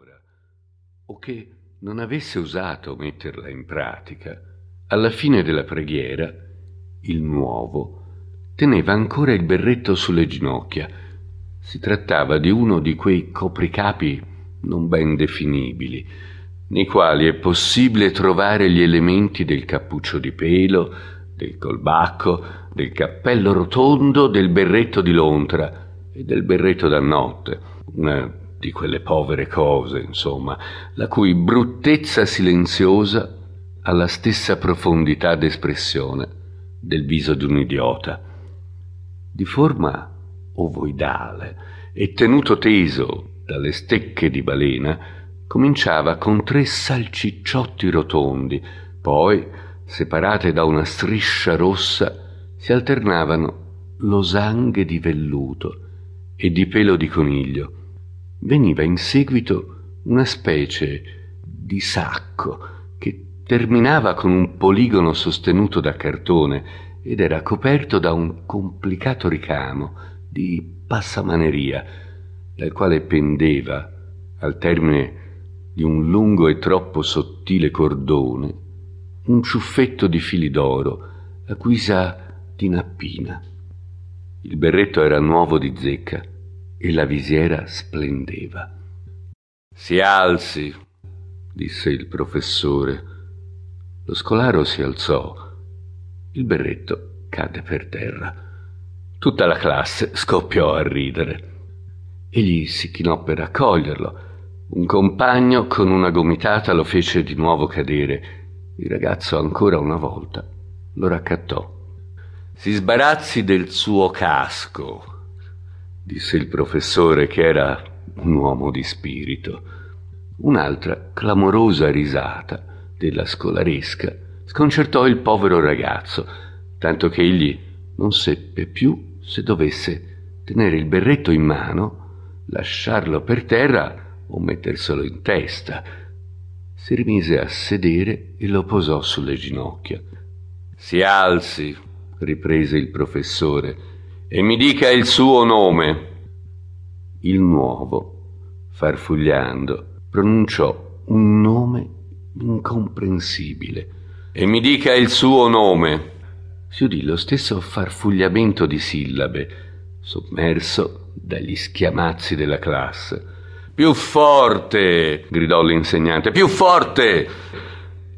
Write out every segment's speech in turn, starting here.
manovra o che non avesse osato metterla in pratica, alla fine della preghiera il nuovo teneva ancora il berretto sulle ginocchia. Si trattava di uno di quei copricapi non ben definibili, nei quali è possibile trovare gli elementi del cappuccio di pelo, del colbacco, del cappello rotondo, del berretto di lontra e del berretto da notte, una di quelle povere cose, insomma, la cui bruttezza silenziosa ha la stessa profondità d'espressione del viso di un idiota. Di forma ovoidale e tenuto teso dalle stecche di balena, cominciava con 3 salcicciotti rotondi, poi, separate da una striscia rossa, si alternavano losanghe di velluto e di pelo di coniglio. Veniva in seguito una specie di sacco che terminava con un poligono sostenuto da cartone ed era coperto da un complicato ricamo di passamaneria, dal quale pendeva, al termine di un lungo e troppo sottile cordone, un ciuffetto di fili d'oro a guisa di nappina. Il berretto era nuovo di zecca e la visiera splendeva. «Si alzi», disse il professore. Lo scolaro si alzò. Il berretto cadde per terra. Tutta la classe scoppiò a ridere. Egli si chinò per accoglierlo. Un compagno con una gomitata lo fece di nuovo cadere. Il ragazzo ancora una volta lo raccattò. «Si sbarazzi del suo casco», disse il professore, che era un uomo di spirito. Un'altra clamorosa risata della scolaresca sconcertò il povero ragazzo, tanto che egli non seppe più se dovesse tenere il berretto in mano, lasciarlo per terra o metterselo in testa. Si rimise a sedere e lo posò sulle ginocchia. «Si alzi», riprese il professore, «e mi dica il suo nome». Il nuovo, farfugliando, pronunciò un nome incomprensibile. «E mi dica il suo nome». Si udì lo stesso farfugliamento di sillabe, sommerso dagli schiamazzi della classe. «Più forte!» gridò l'insegnante. «Più forte!»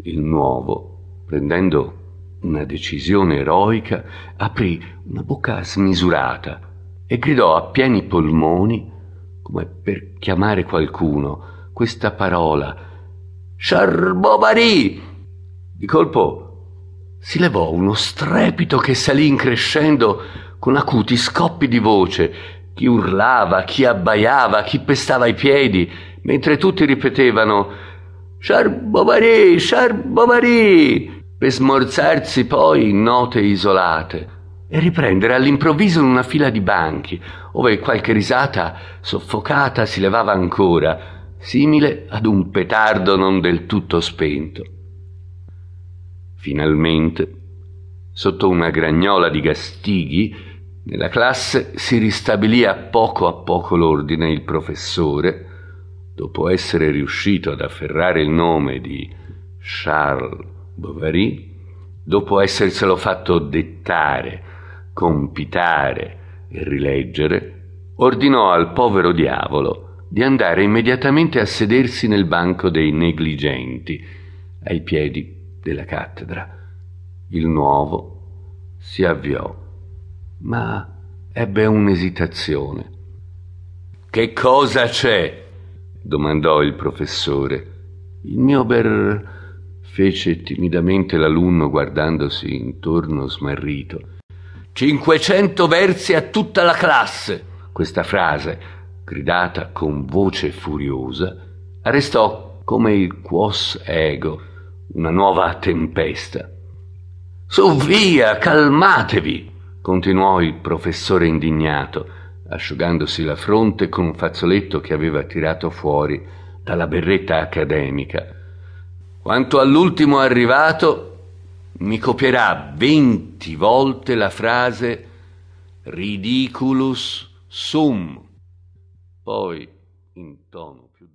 Il nuovo, prendendo una decisione eroica, aprì una bocca smisurata e gridò a pieni polmoni, come per chiamare qualcuno, questa parola: «Charbovari!» Di colpo si levò uno strepito che salì increscendo con acuti scoppi di voce. Chi urlava, chi abbaiava, chi pestava i piedi, mentre tutti ripetevano «Charbovari! Charbovari!», per smorzarsi poi in note isolate e riprendere all'improvviso in una fila di banchi, ove qualche risata soffocata si levava ancora, simile ad un petardo non del tutto spento. Finalmente, sotto una gragnola di gastighi, nella classe si ristabilì a poco l'ordine. Il professore, dopo essere riuscito ad afferrare il nome di Charles Bovary, dopo esserselo fatto dettare, compitare e rileggere, ordinò al povero diavolo di andare immediatamente a sedersi nel banco dei negligenti, ai piedi della cattedra. Il nuovo si avviò, ma ebbe un'esitazione. «Che cosa c'è?» domandò il professore. «Il mio fece timidamente l'alunno, guardandosi intorno smarrito. 500 versi a tutta la classe!» Questa frase, gridata con voce furiosa, arrestò come il quos ego una nuova tempesta. «Su, via, calmatevi!» continuò il professore indignato, asciugandosi la fronte con un fazzoletto che aveva tirato fuori dalla berretta accademica. «Quanto all'ultimo arrivato, mi copierà 20 volte la frase ridiculus sum». Poi, in tono più